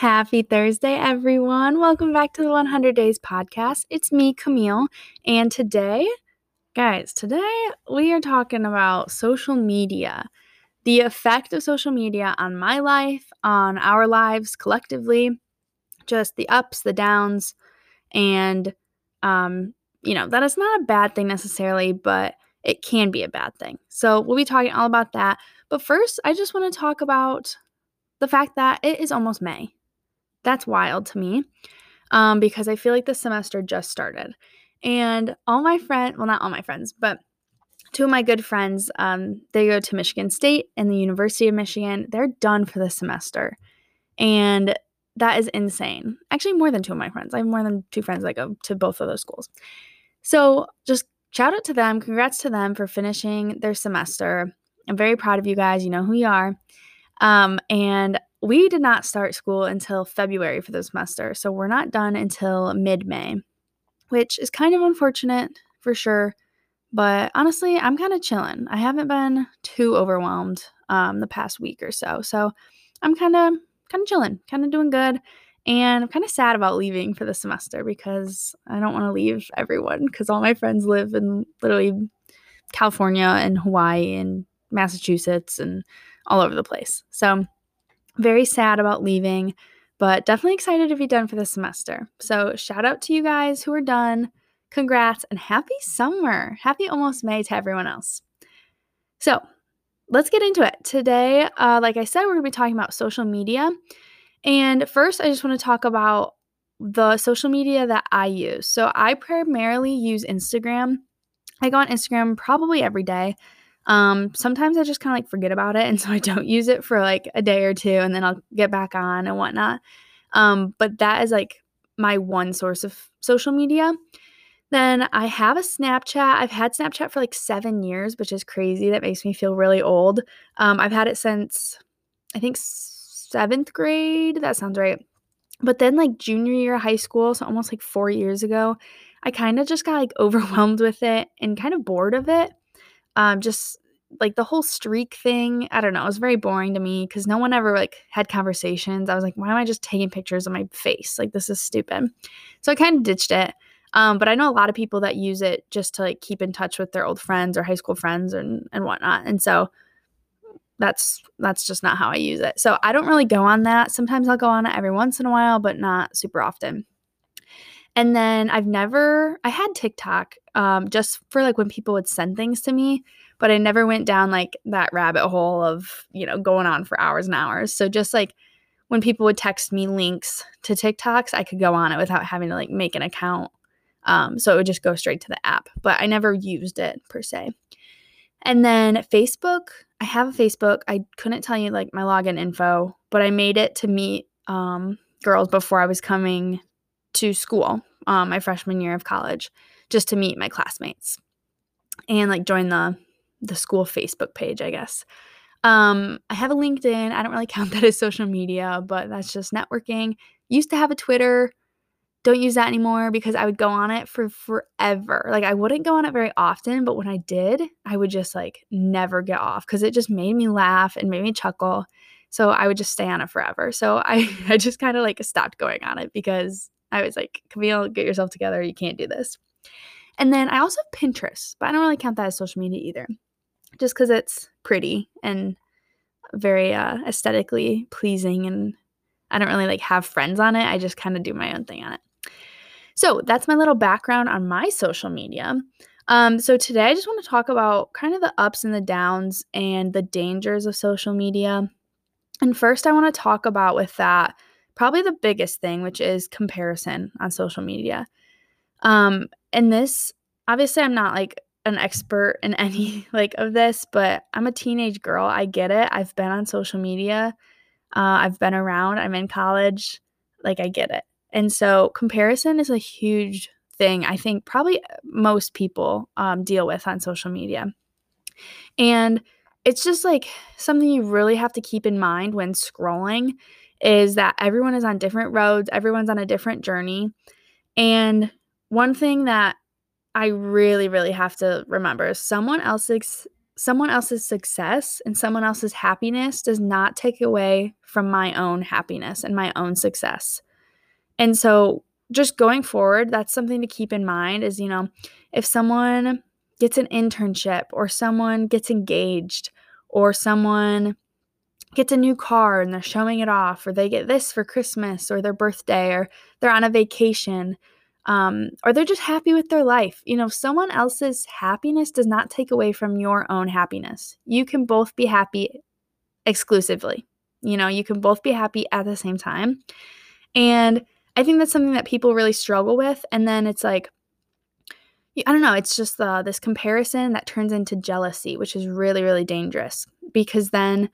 Happy Thursday, everyone. Welcome back to the 100 Days Podcast. It's me, Camille, and today we are talking about social media, the effect of social media on my life, on our lives collectively, just the ups, the downs, and, that it's not a bad thing necessarily, but it can be a bad thing. So we'll be talking all about that. But first, I just want to talk about the fact that it is almost May. That's wild to me because I feel like the semester just started. And two of my good friends, they go to Michigan State and the University of Michigan. They're done for the semester. And that is insane. Actually, more than two of my friends. I have more than two friends that go to both of those schools. So just shout out to them. Congrats to them for finishing their semester. I'm very proud of you guys. You know who you are. And we did not start school until February for the semester, so we're not done until mid-May, which is kind of unfortunate for sure, but honestly, I'm kind of chilling. I haven't been too overwhelmed the past week or so, so I'm kind of chilling, kind of doing good, and I'm kind of sad about leaving for the semester because I don't want to leave everyone because all my friends live in literally California and Hawaii and Massachusetts and all over the place. So very sad about leaving, but definitely excited to be done for the semester. So shout out to you guys who are done. Congrats and happy summer. Happy almost May to everyone else. So let's get into it. Today, like I said, we're going to be talking about social media. And first, I just want to talk about the social media that I use. So I primarily use Instagram. I go on Instagram probably every day. Sometimes I just kind of forget about it. And so I don't use it for a day or two and then I'll get back on and whatnot. But that is my one source of social media. Then I have a Snapchat. I've had Snapchat for 7 years, which is crazy. That makes me feel really old. I've had it since I think 7th grade. That sounds right. But then junior year of high school, so almost 4 years ago, I kind of just got overwhelmed with it and kind of bored of it. The whole streak thing, I don't know, it was very boring to me because no one ever had conversations. I was why am I just taking pictures of my face? This is stupid. So I kind of ditched it. But I know a lot of people that use it just to keep in touch with their old friends or high school friends and whatnot. And so that's just not how I use it. So I don't really go on that. Sometimes I'll go on it every once in a while, but not super often. And then I had TikTok just for when people would send things to me, but I never went down that rabbit hole of, going on for hours and hours. So just when people would text me links to TikToks, I could go on it without having to make an account. So it would just go straight to the app, but I never used it per se. And then Facebook, I have a Facebook. I couldn't tell you my login info, but I made it to meet girls before I was coming to school my freshman year of college just to meet my classmates and join the school Facebook page, I guess. I have a LinkedIn. I don't really count that as social media, but that's just networking. Used to have a Twitter. Don't use that anymore because I would go on it for forever. I wouldn't go on it very often, but when I did, I would just never get off because it just made me laugh and made me chuckle. So I would just stay on it forever. So I just kind of stopped going on it because I was Camille, get yourself together. You can't do this. And then I also have Pinterest, but I don't really count that as social media either, just because it's pretty and very aesthetically pleasing. And I don't really have friends on it. I just kind of do my own thing on it. So that's my little background on my social media. So today I just want to talk about kind of the ups and the downs and the dangers of social media. And first I want to talk about with that, probably the biggest thing, which is comparison on social media. And this, obviously I'm not an expert in any of this, but I'm a teenage girl. I get it. I've been on social media. I've been around. I'm in college. I get it. And so comparison is a huge thing I think probably most people deal with on social media. And it's just something you really have to keep in mind when scrolling is that everyone is on different roads, everyone's on a different journey. And one thing that I really, really have to remember is someone else's someone else's success and someone else's happiness does not take away from my own happiness and my own success. And so just going forward, that's something to keep in mind is, if someone gets an internship or someone gets engaged or someone gets a new car and they're showing it off, or they get this for Christmas or their birthday, or they're on a vacation, or they're just happy with their life. Someone else's happiness does not take away from your own happiness. You can both be happy exclusively. You can both be happy at the same time. And I think that's something that people really struggle with. And then it's like, I don't know, it's just this comparison that turns into jealousy, which is really, really dangerous, because then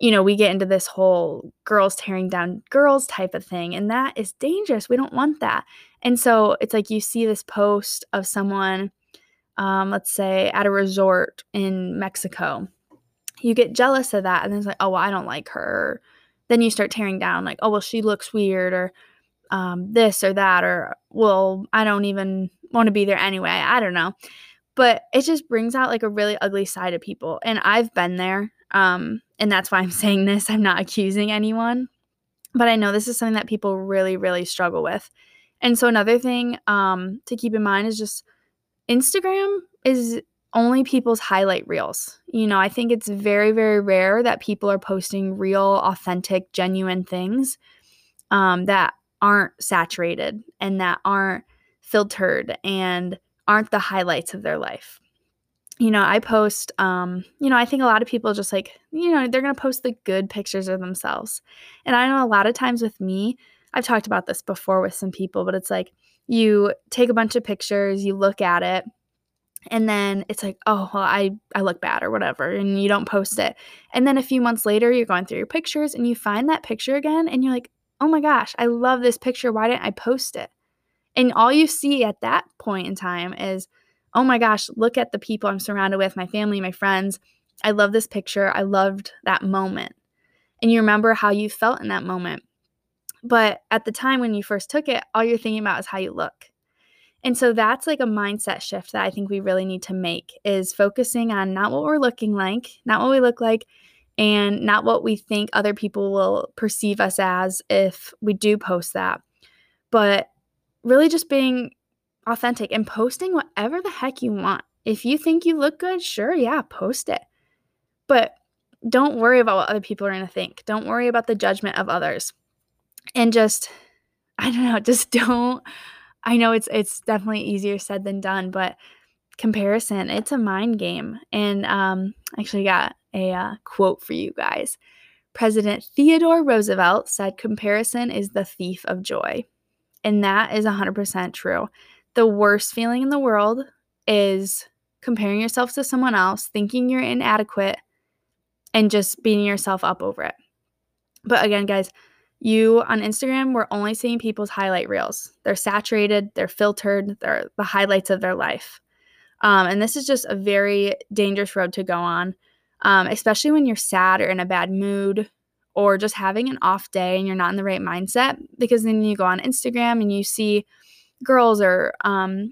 we get into this whole girls tearing down girls type of thing, and that is dangerous. We don't want that. And so it's like you see this post of someone, let's say, at a resort in Mexico. You get jealous of that, and then it's like, oh, well, I don't like her. Then you start tearing down, like, oh, well, she looks weird, or this or that, or, well, I don't even want to be there anyway. I don't know. But it just brings out, like, a really ugly side of people, and I've been there. And that's why I'm saying this. I'm not accusing anyone, but I know this is something that people really, really struggle with. And so another thing to keep in mind is just Instagram is only people's highlight reels. I think it's very, very rare that people are posting real, authentic, genuine things that aren't saturated and that aren't filtered and aren't the highlights of their life. I post, I think a lot of people just like, they're going to post the good pictures of themselves. And I know a lot of times with me, I've talked about this before with some people, but it's like you take a bunch of pictures, you look at it, and then it's like, oh, well, I look bad or whatever, and you don't post it. And then a few months later, you're going through your pictures and you find that picture again, and you're like, oh my gosh, I love this picture. Why didn't I post it? And all you see at that point in time is, oh my gosh, look at the people I'm surrounded with, my family, my friends. I love this picture. I loved that moment. And you remember how you felt in that moment. But at the time when you first took it, all you're thinking about is how you look. And so that's like a mindset shift that I think we really need to make, is focusing on not what we're looking like, not what we look like, and not what we think other people will perceive us as if we do post that. But really just being authentic and posting whatever the heck you want. If you think you look good, sure, yeah, post it. But don't worry about what other people are going to think. Don't worry about the judgment of others. And just, I don't know, just don't. I know it's definitely easier said than done, but comparison, it's a mind game. And I actually got a quote for you guys. President Theodore Roosevelt said, "Comparison is the thief of joy." And that is 100% true. The worst feeling in the world is comparing yourself to someone else, thinking you're inadequate, and just beating yourself up over it. But again, guys, you on Instagram, we're only seeing people's highlight reels. They're saturated, they're filtered, they're the highlights of their life. And this is just a very dangerous road to go on, especially when you're sad or in a bad mood, or just having an off day and you're not in the right mindset, because then you go on Instagram and you see girls or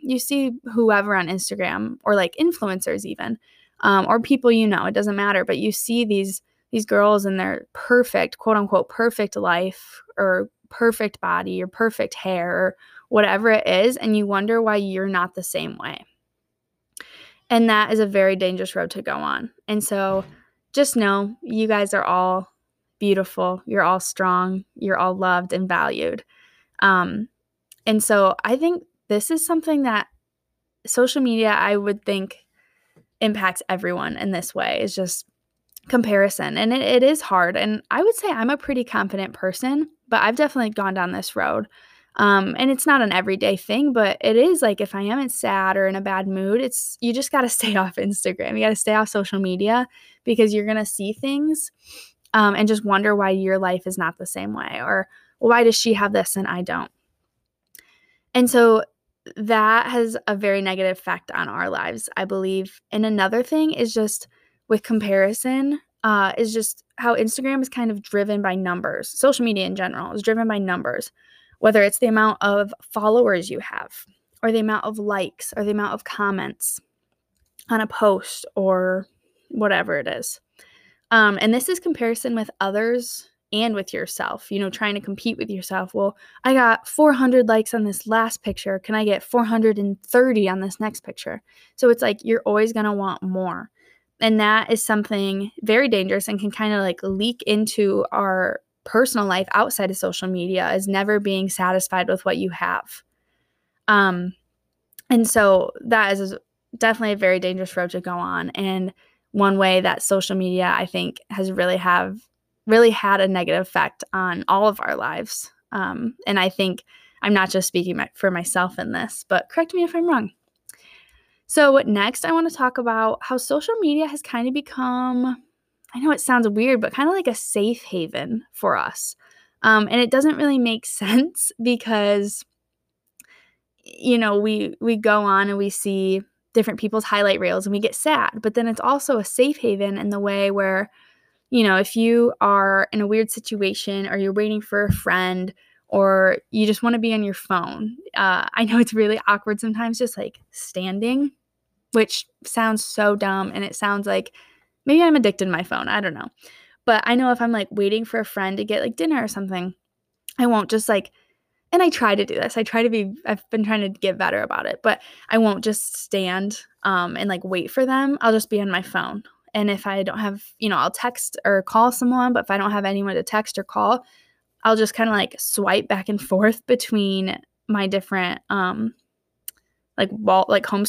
you see whoever on Instagram, or like influencers even, or people, it doesn't matter, but you see these girls and their perfect, quote unquote, perfect life or perfect body or perfect hair or whatever it is, and you wonder why you're not the same way. And that is a very dangerous road to go on. And so just know you guys are all beautiful. You're all strong. You're all loved and valued. And so I think this is something that social media, I would think, impacts everyone in this way, is just comparison. And it is hard. And I would say I'm a pretty confident person, but I've definitely gone down this road. And it's not an everyday thing, but it is like, if I am sad or in a bad mood, you just got to stay off Instagram. You got to stay off social media, because you're going to see things and just wonder why your life is not the same way, or why does she have this and I don't. And so that has a very negative effect on our lives, I believe. And another thing is just with comparison is just how Instagram is kind of driven by numbers. Social media in general is driven by numbers, whether it's the amount of followers you have, or the amount of likes, or the amount of comments on a post, or whatever it is. And this is comparison with others and with yourself, you know, trying to compete with yourself. Well, I got 400 likes on this last picture. Can I get 430 on this next picture? So it's like you're always going to want more. And that is something very dangerous and can kind of like leak into our personal life outside of social media, is never being satisfied with what you have. And so that is definitely a very dangerous road to go on. And one way that social media, I think, has really had a negative effect on all of our lives. And I think I'm not just speaking for myself in this, but correct me if I'm wrong. So next, I want to talk about how social media has kind of become, I know it sounds weird, but kind of like a safe haven for us. And it doesn't really make sense because, you know, we go on and we see different people's highlight reels and we get sad. But then it's also a safe haven in the way where, you know, if you are in a weird situation or you're waiting for a friend or you just want to be on your phone. I know it's really awkward sometimes just like standing, which sounds so dumb. And it sounds like maybe I'm addicted to my phone. I don't know. But I know if I'm like waiting for a friend to get like dinner or something, I won't just like, and I try to do this. I've been trying to get better about it, but I won't just stand and like wait for them. I'll just be on my phone. And if I don't have, you know, I'll text or call someone, but if I don't have anyone to text or call, I'll just kind of like swipe back and forth between my different home screen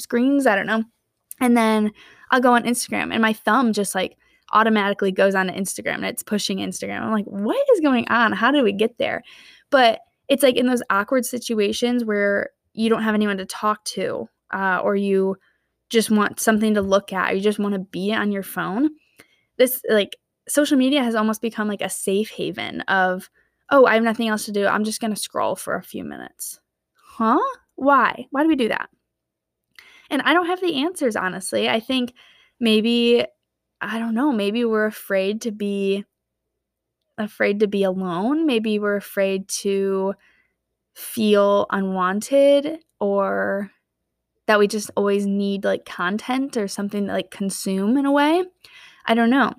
screens. I don't know. And then I'll go on Instagram and my thumb just like automatically goes on to Instagram and it's pushing Instagram. I'm like, what is going on? How did we get there? But it's like in those awkward situations where you don't have anyone to talk to or you just want something to look at. Or you just want to be on your phone. This like social media has almost become like a safe haven of, oh, I have nothing else to do. I'm just going to scroll for a few minutes. Huh? Why? Why do we do that? And I don't have the answers, honestly. I think maybe, I don't know, maybe we're afraid to be alone. Maybe we're afraid to feel unwanted or that we just always need like content or something to like consume in a way. I don't know.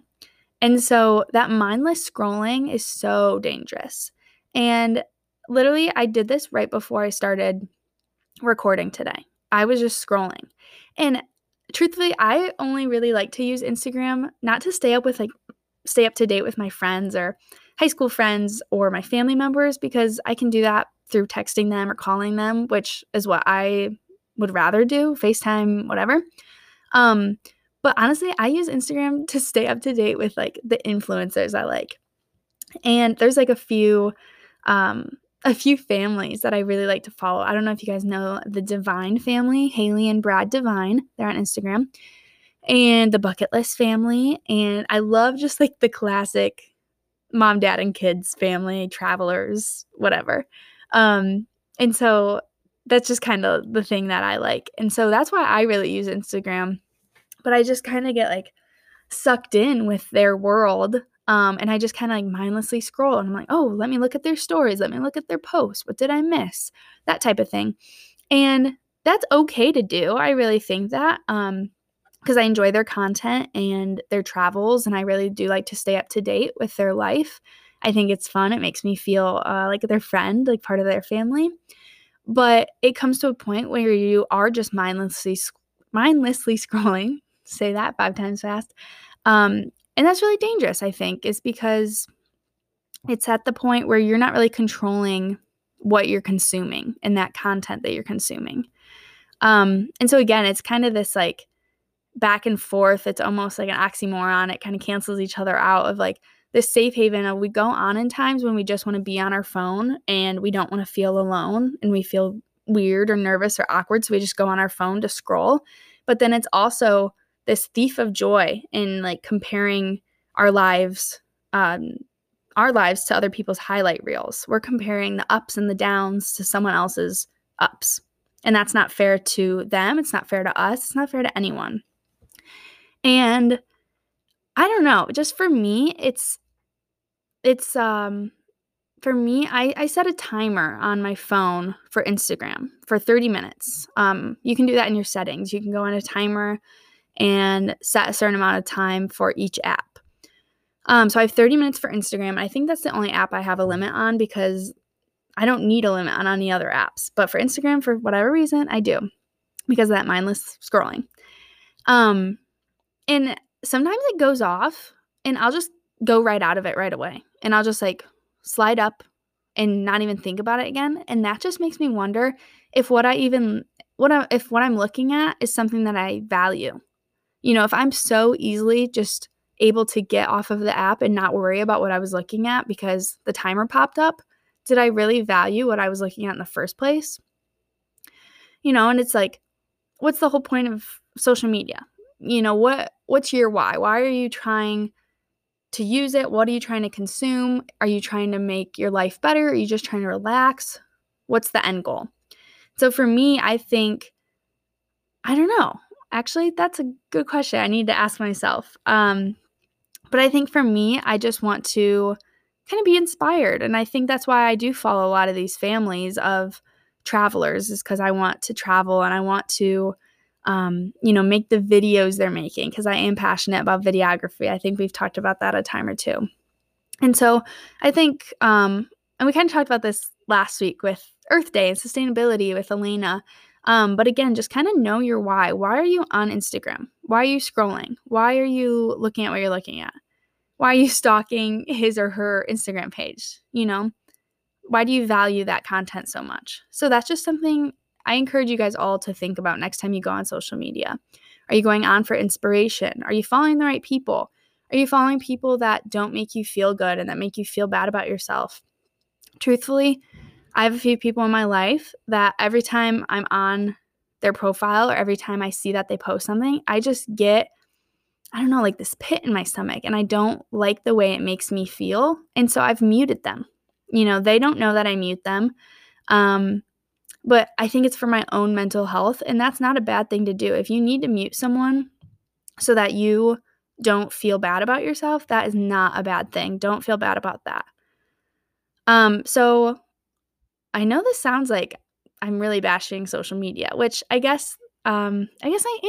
And so that mindless scrolling is so dangerous. And literally I did this right before I started recording today. I was just scrolling. And truthfully, I only really like to use Instagram not to stay up to date with my friends or high school friends or my family members, because I can do that through texting them or calling them, which is what I would rather do, FaceTime, whatever. But honestly, I use Instagram to stay up to date with like the influencers I like. And there's like a few families that I really like to follow. I don't know if you guys know the Divine family, Haley and Brad Divine. They're on Instagram. And the Bucket List family. And I love just like the classic mom, dad, and kids family, travelers, whatever. And so that's just kind of the thing that I like. And so that's why I really use Instagram. But I just kind of get like sucked in with their world. And I just kind of like mindlessly scroll and I'm like, oh, let me look at their stories. Let me look at their posts. What did I miss? That type of thing. And that's okay to do. I really think that because I enjoy their content and their travels. And I really do like to stay up to date with their life. I think it's fun. It makes me feel like their friend, like part of their family. But it comes to a point where you are just mindlessly scrolling. Say that 5 times fast. And that's really dangerous, I think, is because it's at the point where you're not really controlling what you're consuming and that content that you're consuming. And so, again, it's kind of this like back and forth. It's almost like an oxymoron. It kind of cancels each other out of like this safe haven of we go on in times when we just want to be on our phone and we don't want to feel alone and we feel weird or nervous or awkward. So we just go on our phone to scroll. But then it's also this thief of joy in like comparing our lives to other people's highlight reels. We're comparing the ups and the downs to someone else's ups. And that's not fair to them. It's not fair to us. It's not fair to anyone. And I don't know, just for me, it's for me, I set a timer on my phone for Instagram for 30 minutes. You can do that in your settings. You can go on a timer and set a certain amount of time for each app. So I have 30 minutes for Instagram. I think that's the only app I have a limit on because I don't need a limit on any other apps. But for Instagram, for whatever reason, I do because of that mindless scrolling. And sometimes it goes off and I'll just go right out of it right away. And I'll just like slide up and not even think about it again. And that just makes me wonder if what I'm looking at is something that I value. You know, if I'm so easily just able to get off of the app and not worry about what I was looking at because the timer popped up, did I really value what I was looking at in the first place? You know, and it's like, what's the whole point of social media? You know, what's your why? Why are you trying to use it? What are you trying to consume? Are you trying to make your life better? Are you just trying to relax? What's the end goal? So for me, I think, I don't know. Actually, that's a good question. I need to ask myself. But I think for me, I just want to kind of be inspired. And I think that's why I do follow a lot of these families of travelers, is because I want to travel and I want to make the videos they're making, because I am passionate about videography. I think we've talked about that a time or two. And so I think, and we kind of talked about this last week with Earth Day and sustainability with Elena. But again, just kind of know your why. Why are you on Instagram? Why are you scrolling? Why are you looking at what you're looking at? Why are you stalking his or her Instagram page? You know, why do you value that content so much? So that's just something I encourage you guys all to think about next time you go on social media. Are you going on for inspiration? Are you following the right people? Are you following people that don't make you feel good and that make you feel bad about yourself? Truthfully, I have a few people in my life that every time I'm on their profile or every time I see that they post something, I just get, I don't know, like this pit in my stomach, and I don't like the way it makes me feel. And so I've muted them. You know, they don't know that I mute them. But I think it's for my own mental health, and that's not a bad thing to do. If you need to mute someone so that you don't feel bad about yourself, that is not a bad thing. Don't feel bad about that. So I know this sounds like I'm really bashing social media, which I guess I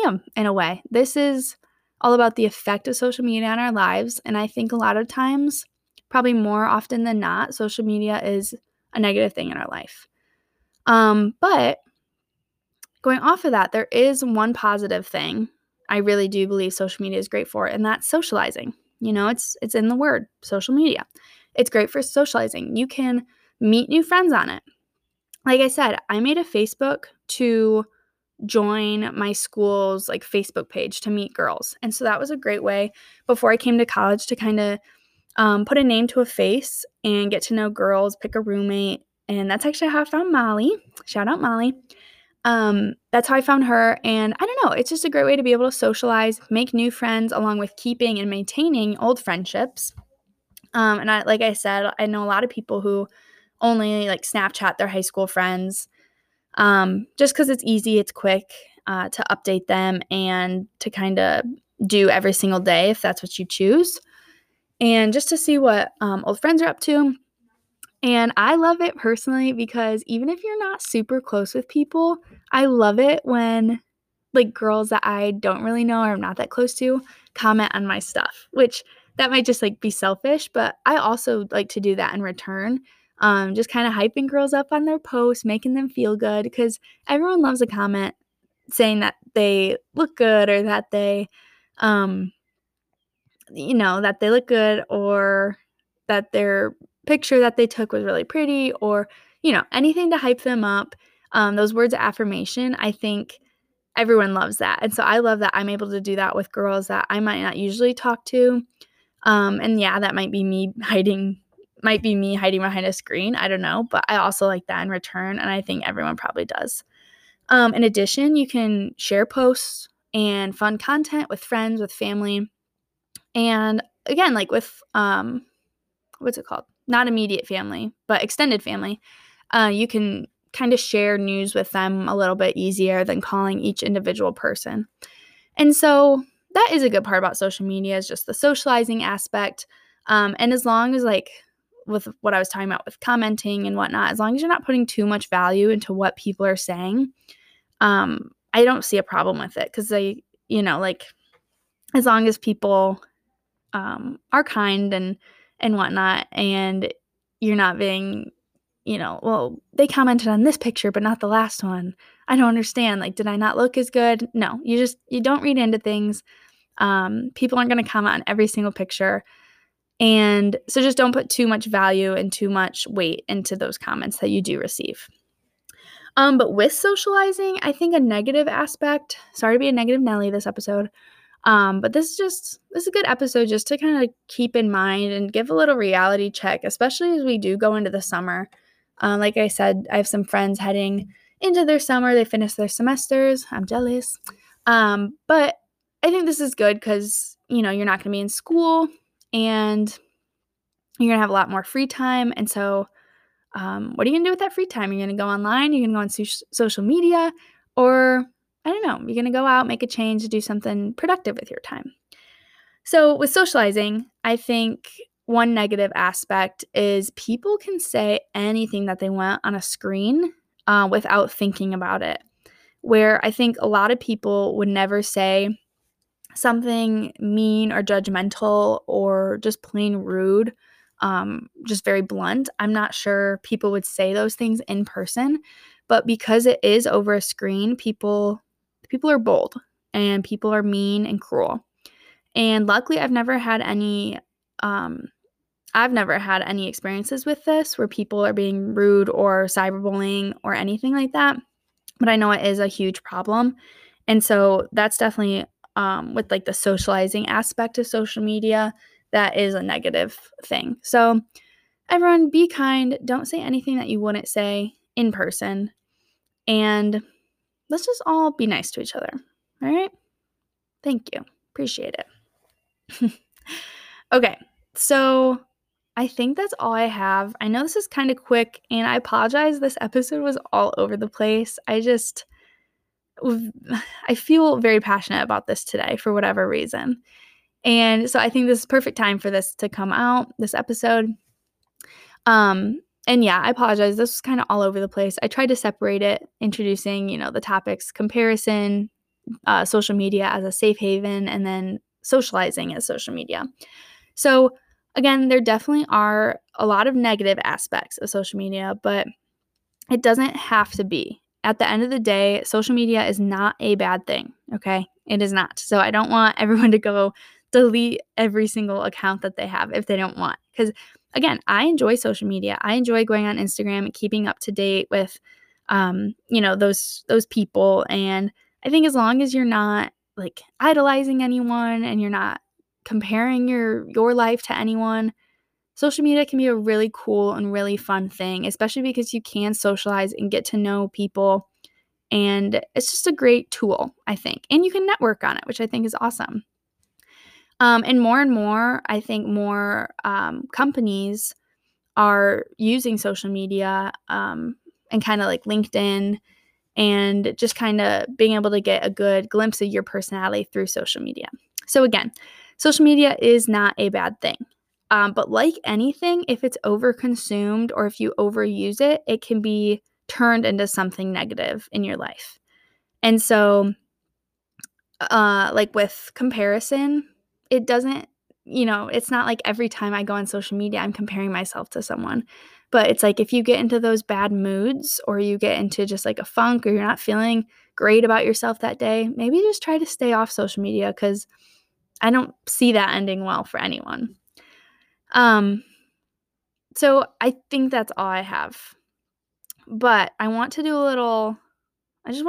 am in a way. This is all about the effect of social media on our lives, and I think a lot of times, probably more often than not, social media is a negative thing in our life. But going off of that, there is one positive thing I really do believe social media is great for, and that's socializing. You know, it's in the word, social media. It's great for socializing. You can meet new friends on it. Like I said, I made a Facebook to join my school's like Facebook page to meet girls. And so that was a great way before I came to college to kind of put a name to a face and get to know girls, pick a roommate. And that's actually how I found Molly. Shout out Molly. That's how I found her. And I don't know, it's just a great way to be able to socialize, make new friends, along with keeping and maintaining old friendships. And I, like I said, I know a lot of people who only like Snapchat their high school friends just because it's easy, it's quick to update them and to kind of do every single day if that's what you choose. And just to see what old friends are up to. And I love it personally because even if you're not super close with people, I love it when like girls that I don't really know or I'm not that close to comment on my stuff, which that might just like be selfish, but I also like to do that in return. Just kind of hyping girls up on their posts, making them feel good, because everyone loves a comment saying that they look good or that they, that they look good or that they're picture that they took was really pretty, or, you know, anything to hype them up. Those words of affirmation, I think everyone loves that. And so I love that I'm able to do that with girls that I might not usually talk to. And yeah, that might be me hiding behind a screen. I don't know, but I also like that in return. And I think everyone probably does. In addition, you can share posts and fun content with friends, with family. And again, like with, what's it called? Not immediate family, but extended family, you can kind of share news with them a little bit easier than calling each individual person. And so that is a good part about social media, is just the socializing aspect. And as long as like with what I was talking about with commenting and whatnot, as long as you're not putting too much value into what people are saying, I don't see a problem with it, because they, you know, like, as long as people are kind and whatnot, and you're not being, you know, well, they commented on this picture, but not the last one. I don't understand. Like, did I not look as good? No, you don't read into things. People aren't going to comment on every single picture. And so just don't put too much value and too much weight into those comments that you do receive. But with socializing, I think a negative aspect, sorry to be a negative Nelly this episode, but this is a good episode just to kind of keep in mind and give a little reality check, especially as we do go into the summer. Like I said, I have some friends heading into their summer. They finish their semesters. I'm jealous. But I think this is good because, you know, you're not going to be in school and you're going to have a lot more free time. And so what are you going to do with that free time? You're going to go online, you're going to go on social media, or I don't know, you're going to go out, make a change, do something productive with your time. So with socializing, I think one negative aspect is people can say anything that they want on a screen without thinking about it, where I think a lot of people would never say something mean or judgmental or just plain rude, just very blunt. I'm not sure people would say those things in person, but because it is over a screen, people are bold and people are mean and cruel. And luckily, I've never had any experiences with this where people are being rude or cyberbullying or anything like that. But I know it is a huge problem. And so that's definitely with like the socializing aspect of social media, that is a negative thing. So everyone, be kind. Don't say anything that you wouldn't say in person. And let's just all be nice to each other. All right? Thank you. Appreciate it. Okay. So I think that's all I have. I know this is kind of quick, and I apologize. This episode was all over the place. I feel very passionate about this today for whatever reason. And so I think this is perfect time for this to come out, this episode. And yeah, I apologize. This was kind of all over the place. I tried to separate it, introducing, you know, the topics, comparison, social media as a safe haven, and then socializing as social media. So again, there definitely are a lot of negative aspects of social media, but it doesn't have to be. At the end of the day, social media is not a bad thing, okay? It is not. So I don't want everyone to go delete every single account that they have if they don't want. Because, again, I enjoy social media. I enjoy going on Instagram and keeping up to date with, you know, those people. And I think as long as you're not, like, idolizing anyone and you're not comparing your life to anyone, social media can be a really cool and really fun thing, especially because you can socialize and get to know people. And it's just a great tool, I think. And you can network on it, which I think is awesome. And more, I think more companies are using social media and kind of like LinkedIn and just kind of being able to get a good glimpse of your personality through social media. So again, social media is not a bad thing. But like anything, if it's overconsumed or if you overuse it, it can be turned into something negative in your life. And so, like with comparison, it doesn't, you know, it's not like every time I go on social media, I'm comparing myself to someone. But it's like if you get into those bad moods or you get into just like a funk or you're not feeling great about yourself that day, maybe just try to stay off social media because I don't see that ending well for anyone. So I think that's all I have, but I just want to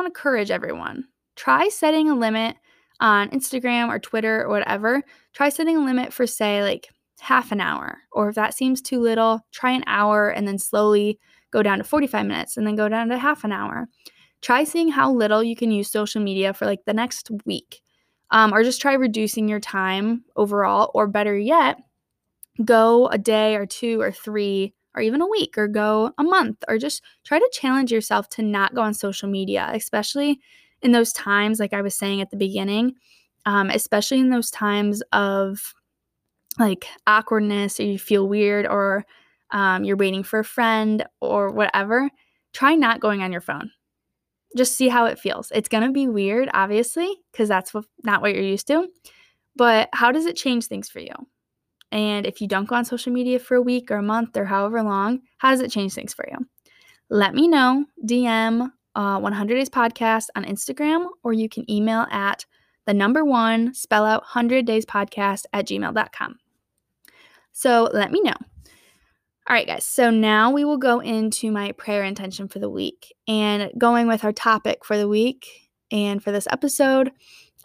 encourage everyone. Try setting a limit on Instagram or Twitter or whatever. Try setting a limit for, say, like half an hour, or if that seems too little, try an hour and then slowly go down to 45 minutes and then go down to half an hour. Try seeing how little you can use social media for like the next week. Or just try reducing your time overall, or better yet, go a day or two or three or even a week, or go a month, or just try to challenge yourself to not go on social media, especially in those times, like I was saying at the beginning, especially in those times of like awkwardness or you feel weird or you're waiting for a friend or whatever, try not going on your phone. Just see how it feels. It's going to be weird, obviously, because that's not what you're used to. But how does it change things for you? And if you don't go on social media for a week or a month or however long, how does it change things for you? Let me know. DM 100 Days Podcast on Instagram, or you can email at the 1 100dayspodcast@gmail.com. So let me know. All right, guys, so now we will go into my prayer intention for the week. And going with our topic for the week and for this episode,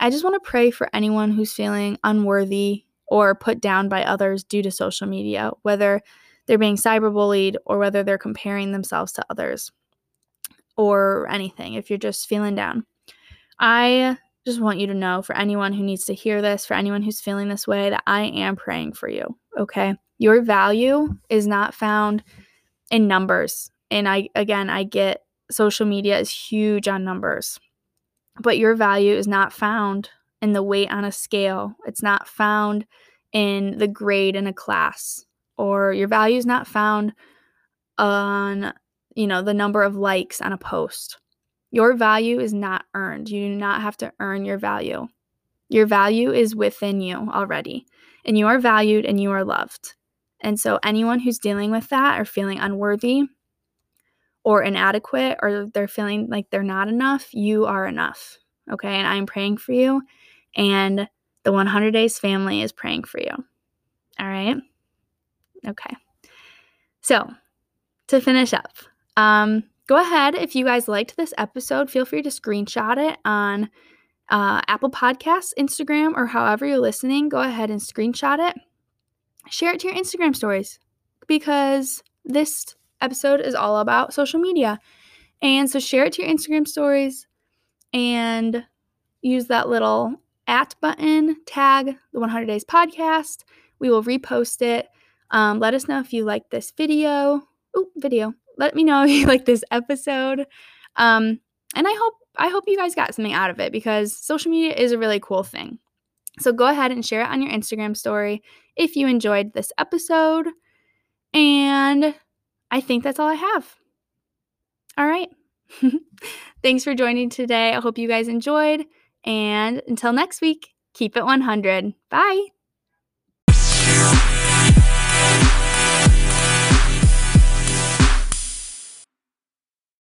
I just want to pray for anyone who's feeling unworthy or put down by others due to social media, whether they're being cyberbullied or whether they're comparing themselves to others or anything, if you're just feeling down. I just want you to know, for anyone who needs to hear this, for anyone who's feeling this way, that I am praying for you, okay? Your value is not found in numbers. And I get social media is huge on numbers, but your value is not found in the weight on a scale. It's not found in the grade in a class, or your value is not found on, the number of likes on a post. Your value is not earned. You do not have to earn your value. Your value is within you already, and you are valued and you are loved. And so anyone who's dealing with that or feeling unworthy or inadequate, or they're feeling like they're not enough, you are enough, okay? And I'm praying for you, and the 100 Days family is praying for you, all right? Okay. So to finish up, go ahead. If you guys liked this episode, feel free to screenshot it on Apple Podcasts, Instagram, or however you're listening. Go ahead and screenshot it. Share it to your Instagram stories, because this episode is all about social media. And so share it to your Instagram stories and use that little @ button, tag the 100 Days Podcast. We will repost it. Let us know if you like this video. Let me know if you like this episode. And I hope you guys got something out of it, because social media is a really cool thing. So go ahead and share it on your Instagram story if you enjoyed this episode. And I think that's all I have. All right. Thanks for joining today. I hope you guys enjoyed. And until next week, keep it 100. Bye.